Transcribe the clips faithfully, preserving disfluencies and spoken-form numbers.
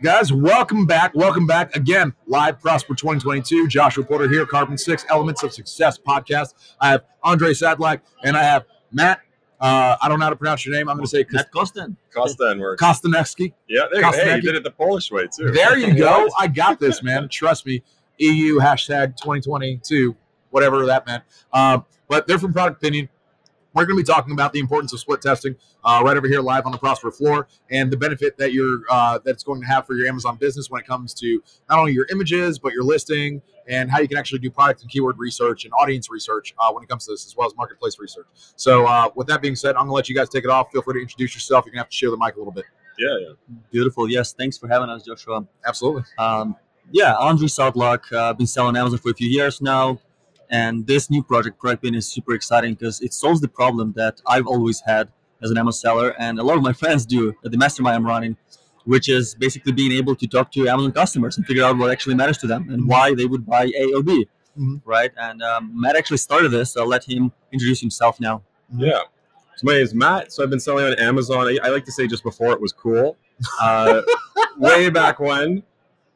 Guys, welcome back. Welcome back again. Live Prosper twenty twenty-two. Joshua Porter here, Carbon six Elements of Success podcast. I have Andrii Sadlak and I have Matt. Uh, I don't know how to pronounce your name. I'm going to say Matt Kostan. Kostan works. Kostanewski. Yeah, there you go. Hey, you did it the Polish way too. There you go. I got this, man. Trust me. E U hashtag twenty twenty-two, whatever that meant. Uh, but they're from ProductPinion. We're going to be talking about the importance of split testing uh, right over here live on the Prosper floor and the benefit that you're uh, that's going to have for your Amazon business when it comes to not only your images, but your listing and how you can actually do product and keyword research and audience research uh, when it comes to this, as well as marketplace research. So uh, with that being said, I'm going to let you guys take it off. Feel free to introduce yourself. You're going to have to share the mic a little bit. Yeah, yeah. Beautiful. Yes. Thanks for having us, Joshua. Absolutely. Um, yeah. Andrii Sadlak. I've uh, been selling Amazon for a few years now. And this new project, ProductPinion, is super exciting because it solves the problem that I've always had as an Amazon seller, and a lot of my friends do at the mastermind I'm running, which is basically being able to talk to Amazon customers and figure out what actually matters to them and why they would buy A or B, mm-hmm. right? And um, Matt actually started this, so I'll let him introduce himself now. Yeah. So my name is Matt. So I've been selling on Amazon, I, I like to say just before it was cool, uh, way back when.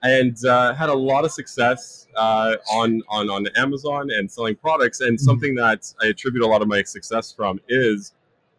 And uh, had a lot of success uh, on, on, on Amazon and selling products. And something that I attribute a lot of my success from is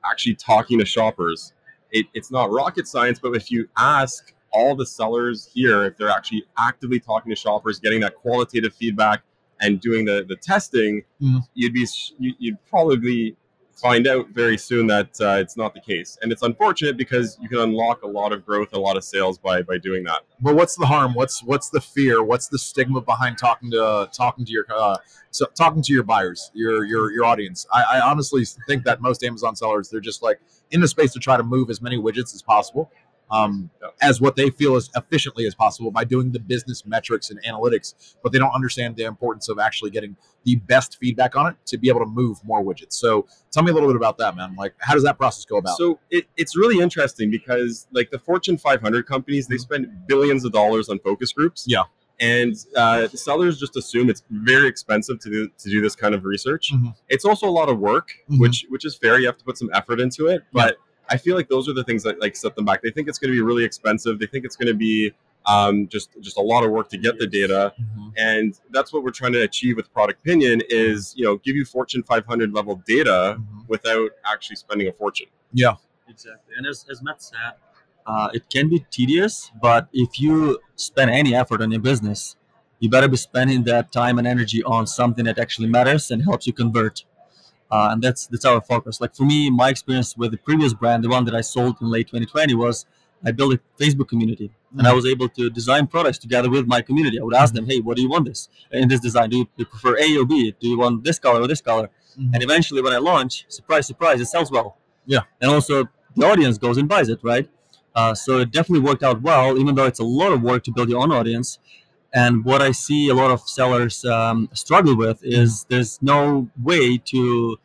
actually talking to shoppers. It, it's not rocket science, but if you ask all the sellers here, if they're actually actively talking to shoppers, getting that qualitative feedback and doing the, the testing, mm. you'd be you'd probably find out very soon that uh, it's not the case. And it's unfortunate because you can unlock a lot of growth, a lot of sales by by doing that. But what's the harm? What's what's the fear? What's the stigma behind talking to uh, talking to your uh, so talking to your buyers, your your your audience? I, I honestly think that most Amazon sellers, they're just like in the space to try to move as many widgets as possible, um, as what they feel as efficiently as possible by doing the business metrics and analytics, but they don't understand the importance of actually getting the best feedback on it to be able to move more widgets. So tell me a little bit about that, man. Like, how does that process go about? So it, it's really interesting because like the Fortune five hundred companies, they spend billions of dollars on focus groups. Yeah. And uh, sellers just assume it's very expensive to do, to do this kind of research. Mm-hmm. It's also a lot of work, mm-hmm. which, which is fair. You have to put some effort into it, but yeah. I feel like those are the things that like set them back. They think it's going to be really expensive. They think it's going to be um, just just a lot of work to get the data, mm-hmm. and that's what we're trying to achieve with ProductPinion is you know give you Fortune five hundred level data mm-hmm. without actually spending a fortune. Yeah, exactly. And as, as Matt said, uh, it can be tedious, but if you spend any effort on your business, you better be spending that time and energy on something that actually matters and helps you convert. Uh, and that's that's our focus. Like for me, my experience with the previous brand, the one that I sold in late twenty twenty, was I built a Facebook community, mm-hmm. and I was able to design products together with my community. I would ask mm-hmm. them, hey, what do you want this in this design? Do you, do you prefer A or B? Do you want this color or this color? Mm-hmm. And eventually, when I launch, surprise, surprise, it sells well. Yeah. And also, the audience goes and buys it, right? Uh, so it definitely worked out well, even though it's a lot of work to build your own audience. And what I see a lot of sellers um, struggle with is there's no way to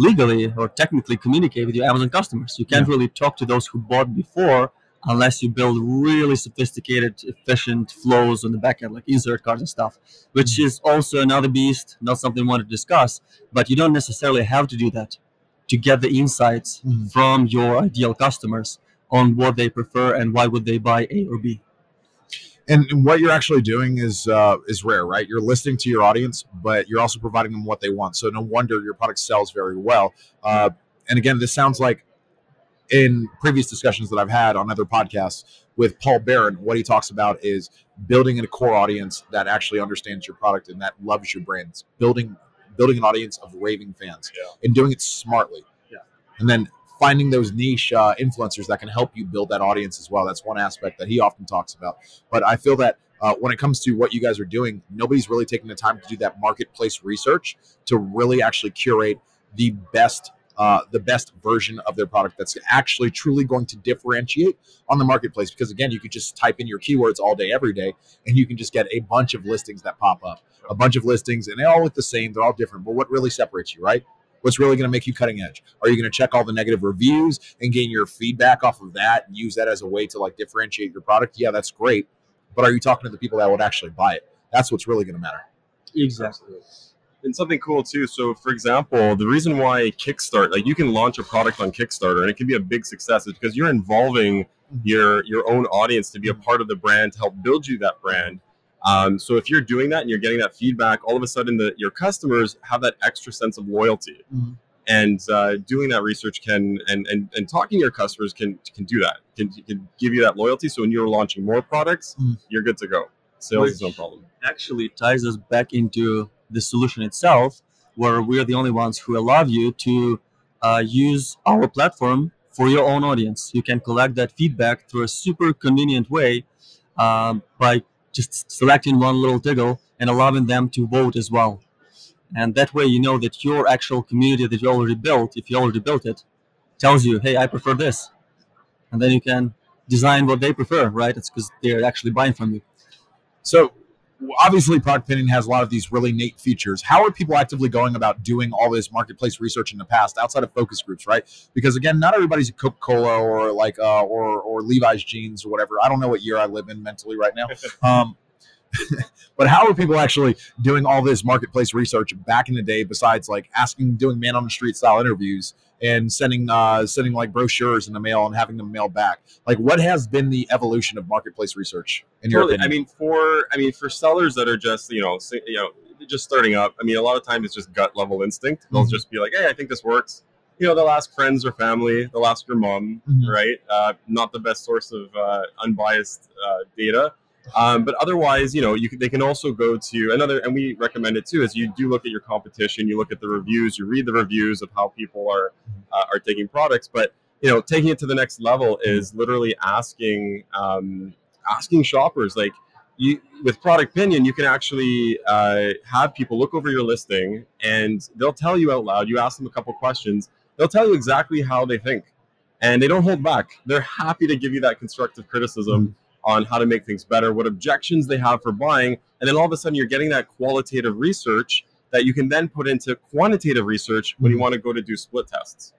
legally or technically communicate with your Amazon customers. You can't yeah. really talk to those who bought before unless you build really sophisticated, efficient flows on the back end, like insert cards and stuff, which is also another beast, not something we want to discuss, but you don't necessarily have to do that to get the insights mm-hmm. from your ideal customers on what they prefer and why would they buy A or B. And, and what you're actually doing is uh, is rare, right? You're listening to your audience, but you're also providing them what they want. So no wonder your product sells very well. Uh, and again, this sounds like in previous discussions that I've had on other podcasts with Paul Barron, what he talks about is building a core audience that actually understands your product and that loves your brand. It's building, building an audience of raving fans yeah. and doing it smartly. Yeah. And then finding those niche uh, influencers that can help you build that audience as well. That's one aspect that he often talks about. But I feel that uh, when it comes to what you guys are doing, nobody's really taking the time to do that marketplace research to really actually curate the best uh, the best version of their product that's actually truly going to differentiate on the marketplace. Because again, you could just type in your keywords all day, every day, and you can just get a bunch of listings that pop up, a bunch of listings, and they all look the same. They're all different. But what really separates you, right? What's really going to make you cutting edge? Are you going to check all the negative reviews and gain your feedback off of that and use that as a way to like differentiate your product? Yeah, that's great. But are you talking to the people that would actually buy it? That's what's really going to matter. Exactly. And something cool too. So for example, the reason why Kickstarter, like you can launch a product on Kickstarter and it can be a big success is because you're involving your your own audience to be a part of the brand, to help build you that brand. Um, so if you're doing that and you're getting that feedback, all of a sudden the, your customers have that extra sense of loyalty. Mm-hmm. And uh, doing that research can, and, and, and talking to your customers can can do that, can, can give you that loyalty. So when you're launching more products, mm. you're good to go. Sales Which is no problem. Actually ties us back into the solution itself, where we are the only ones who allow you to uh, use our platform for your own audience. You can collect that feedback through a super convenient way um, by just selecting one little tickle and allowing them to vote as well. And that way, you know that your actual community that you already built, if you already built it, tells you, hey, I prefer this. And then you can design what they prefer, right? It's because they're actually buying from you. So obviously, ProductPinion has a lot of these really neat features. How are people actively going about doing all this marketplace research in the past outside of focus groups, right? Because again, not everybody's a Coca-Cola or like uh, or or Levi's jeans or whatever. I don't know what year I live in mentally right now. Um, but how are people actually doing all this marketplace research back in the day, besides like asking, doing man on the street style interviews and sending, uh, sending like brochures in the mail and having them mail back? Like, what has been the evolution of marketplace research in your opinion? I mean, for, I mean, for sellers that are just, you know, you know, just starting up, I mean, a lot of times it's just gut level instinct. They'll mm-hmm. just be like, hey, I think this works. You know, they'll ask friends or family, they'll ask your mom, mm-hmm. right? Uh, not the best source of, uh, unbiased, uh, data. Um, but otherwise, you know, you can, they can also go to another, and we recommend it too, is you do look at your competition, you look at the reviews, you read the reviews of how people are, uh, are taking products, but, you know, taking it to the next level is literally asking, um, asking shoppers, like you, with ProductPinion, you can actually, uh, have people look over your listing and they'll tell you out loud, you ask them a couple questions, they'll tell you exactly how they think and they don't hold back. They're happy to give you that constructive criticism. Mm-hmm. on how to make things better, what objections they have for buying. And then all of a sudden you're getting that qualitative research that you can then put into quantitative research when you want to go to do split tests.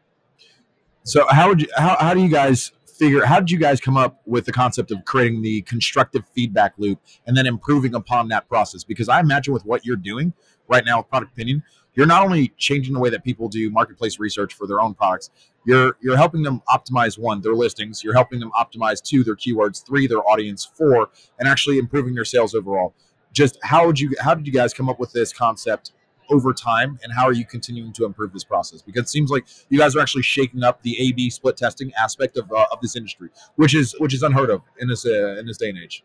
So how would you, how, how do you guys figure, how did you guys come up with the concept of creating the constructive feedback loop and then improving upon that process? Because I imagine with what you're doing right now with ProductPinion, you're not only changing the way that people do marketplace research for their own products, you're you're helping them optimize, one, their listings, you're helping them optimize, two, their keywords, three, their audience, four, and actually improving their sales overall. Just how would you how did you guys come up with this concept over time, and how are you continuing to improve this process? Because it seems like you guys are actually shaking up the A B split testing aspect of uh, of this industry, which is which is unheard of in this uh, in this day and age.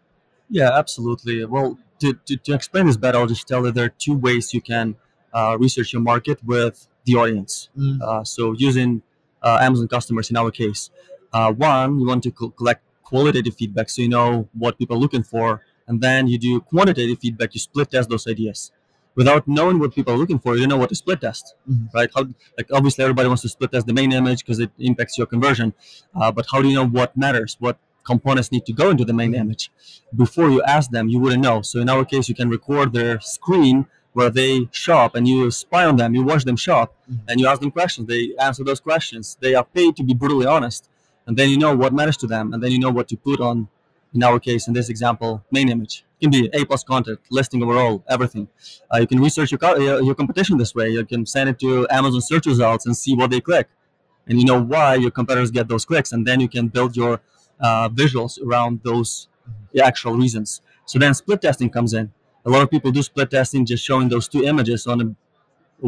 Yeah, absolutely. Well, to, to to explain this better, I'll just tell you there are two ways you can Uh, research your market with the audience. Mm. Uh, so using uh, Amazon customers in our case. Uh, one, you want to co collect qualitative feedback so you know what people are looking for. And then you do quantitative feedback, you split test those ideas. Without knowing what people are looking for, you don't know what to split test, mm-hmm. right? How, like obviously everybody wants to split test the main image because it impacts your conversion. Uh, but how do you know what matters? What components need to go into the main mm-hmm. image? Before you ask them, you wouldn't know. So in our case, you can record their screen where they shop, and you spy on them, you watch them shop, mm-hmm. and you ask them questions, they answer those questions. They are paid to be brutally honest, and then you know what matters to them, and then you know what to put on, in our case, in this example, main image. It can be A plus content, listing overall, everything. Uh, you can research your, uh, your competition this way. You can send it to Amazon search results and see what they click, and you know why your competitors get those clicks, and then you can build your uh, visuals around those actual reasons. So then split testing comes in. A lot of people do split testing, just showing those two images on a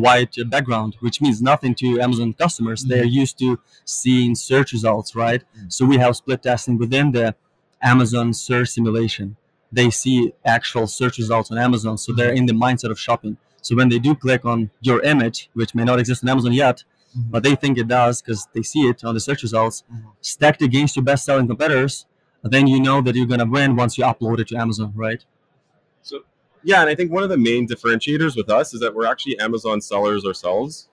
white background, which means nothing to Amazon customers. Mm-hmm. They're used to seeing search results, right? Mm-hmm. So we have split testing within the Amazon search simulation. They see actual search results on Amazon, so mm-hmm. they're in the mindset of shopping. So when they do click on your image, which may not exist on Amazon yet, mm-hmm. but they think it does because they see it on the search results, mm-hmm. stacked against your best-selling competitors, then you know that you're going to win once you upload it to Amazon, right? So. Yeah, and I think one of the main differentiators with us is that we're actually Amazon sellers ourselves.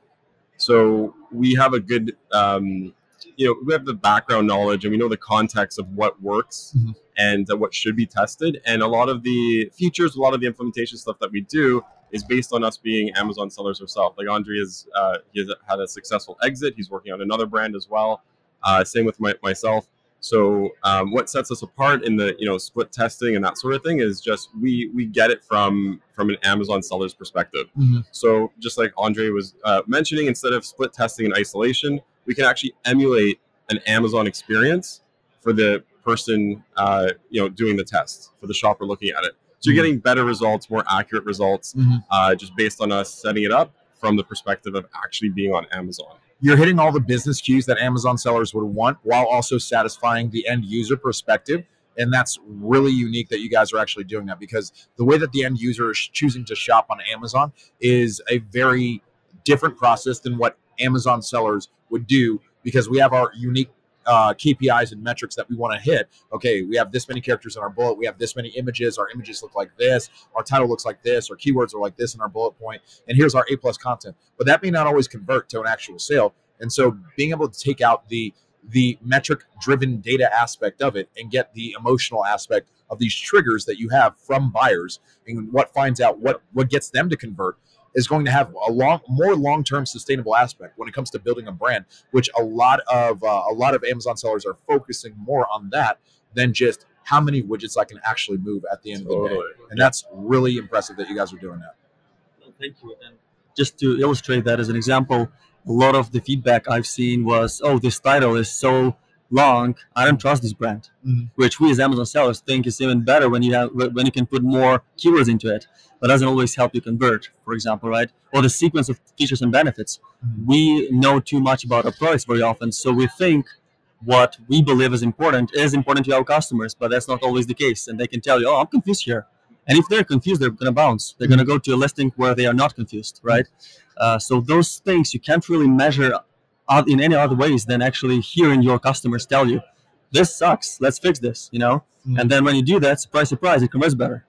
So we have a good, um, you know, we have the background knowledge and we know the context of what works mm-hmm. and uh, what should be tested. And a lot of the features, a lot of the implementation stuff that we do is based on us being Amazon sellers ourselves. Like Andrii has, uh, he has had a successful exit. He's working on another brand as well. Uh, same with my, myself. So um, what sets us apart in the, you know, split testing and that sort of thing is just we we get it from from an Amazon seller's perspective. Mm-hmm. So just like Andrii was uh, mentioning, instead of split testing in isolation, we can actually emulate an Amazon experience for the person uh, you know, doing the test, for the shopper looking at it. So you're getting better results, more accurate results, mm-hmm. uh, just based on us setting it up from the perspective of actually being on Amazon. You're hitting all the business cues that Amazon sellers would want while also satisfying the end user perspective. And that's really unique that you guys are actually doing that, because the way that the end user is choosing to shop on Amazon is a very different process than what Amazon sellers would do, because we have our unique uh, K P Is and metrics that we want to hit. Okay, we have this many characters in our bullet. We have this many images. Our images look like this. Our title looks like this. Our keywords are like this in our bullet point. And here's our A plus content. But that may not always convert to an actual sale. And so being able to take out the the metric-driven data aspect of it and get the emotional aspect of these triggers that you have from buyers and what finds out what, what gets them to convert is going to have a long, more long-term sustainable aspect when it comes to building a brand, which a lot of uh, a lot of Amazon sellers are focusing more on that than just how many widgets I can actually move at the end totally. of the day. And that's really impressive that you guys are doing that. Well, thank you. And just to illustrate that as an example, a lot of the feedback I've seen was, oh, this title is so long, I don't trust this brand, mm-hmm. which we as Amazon sellers think is even better when you have when you can put more keywords into it, but doesn't always help you convert, for example, right? Or the sequence of features and benefits. Mm-hmm. We know too much about our products very often, so we think what we believe is important is important to our customers, but that's not always the case, and they can tell you, oh, I'm confused here. And if they're confused, they're going to bounce. They're going to go to a listing where they are not confused, right? Uh, so those things you can't really measure out in any other ways than actually hearing your customers tell you, this sucks, let's fix this, you know? Mm-hmm. And then when you do that, surprise, surprise, it converts better.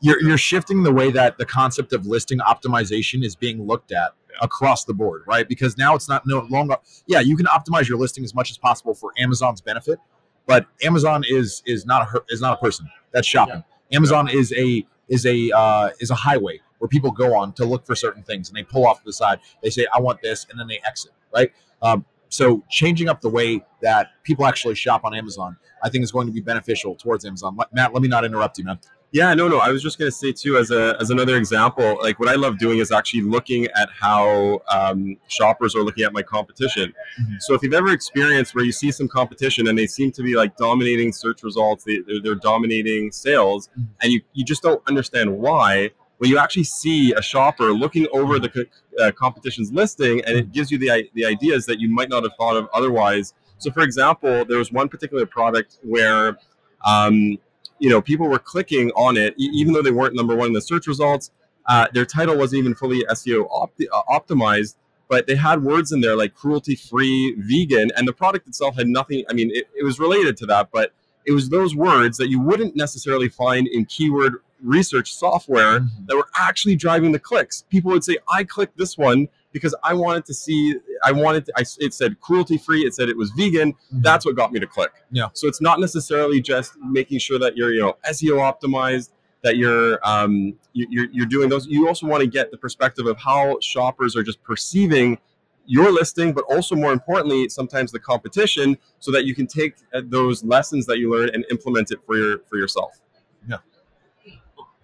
You're, you're shifting the way that the concept of listing optimization is being looked at across the board, right? Because now it's not no longer, yeah, you can optimize your listing as much as possible for Amazon's benefit, but Amazon is is not a, is not a person that's shopping. Yeah. Amazon is a is a uh, is a highway where people go on to look for certain things, and they pull off to the side. They say, "I want this," and then they exit. Right. Um, so changing up the way that people actually shop on Amazon, I think, is going to be beneficial towards Amazon. Matt, let me not interrupt you, man. Yeah, no, no. I was just going to say too, as a as another example, like what I love doing is actually looking at how um, shoppers are looking at my competition. Mm-hmm. So if you've ever experienced where you see some competition and they seem to be like dominating search results, they, they're, they're dominating sales, mm-hmm. and you, you just don't understand why, when you actually see a shopper looking over the co uh, competition's listing, and it gives you the the ideas that you might not have thought of otherwise. So for example, there was one particular product where um, you know, people were clicking on it, e even though they weren't number one in the search results. Uh, their title wasn't even fully S E O opt uh, optimized, but they had words in there like cruelty-free, vegan, and the product itself had nothing. I mean, it, it was related to that, but it was those words that you wouldn't necessarily find in keyword research software mm-hmm. that were actually driving the clicks. People would say, I clicked this one because I wanted to see, I wanted, to, I, it said cruelty-free, it said it was vegan. Mm-hmm. That's what got me to click. Yeah. So it's not necessarily just making sure that you're, you know, S E O optimized, that you're, um, you, you're, you're doing those. You also want to get the perspective of how shoppers are just perceiving your listing, but also more importantly, sometimes the competition, so that you can take those lessons that you learn and implement it for your, for yourself. Yeah.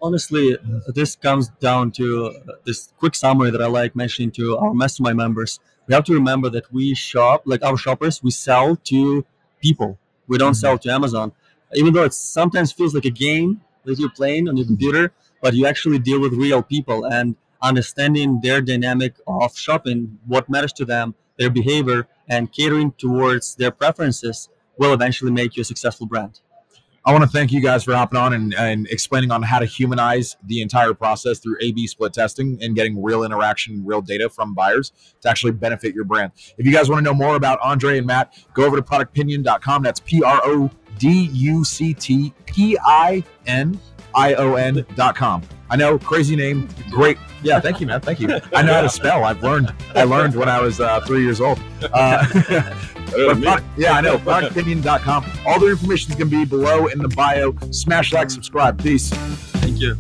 Honestly, this comes down to this quick summary that I like mentioning to our mastermind members. We have to remember that we shop, like our shoppers, we sell to people. We don't mm-hmm. sell to Amazon. Even though it sometimes feels like a game that you're playing on your computer, but you actually deal with real people, and understanding their dynamic of shopping, what matters to them, their behavior, and catering towards their preferences will eventually make you a successful brand. I want to thank you guys for hopping on and, and explaining on how to humanize the entire process through A B split testing and getting real interaction, real data from buyers to actually benefit your brand. If you guys want to know more about Andrii and Matt, go over to product pinion dot com. That's P R O D U C T P I N I O N dot com. I know, crazy name, great. Yeah, thank you, man. Thank you. I know how to spell. I've learned. I learned when I was uh, three years old. Uh, Product, yeah, I know. product pinion dot com. All the information is going to be below in the bio. Smash like, subscribe. Peace. Thank you.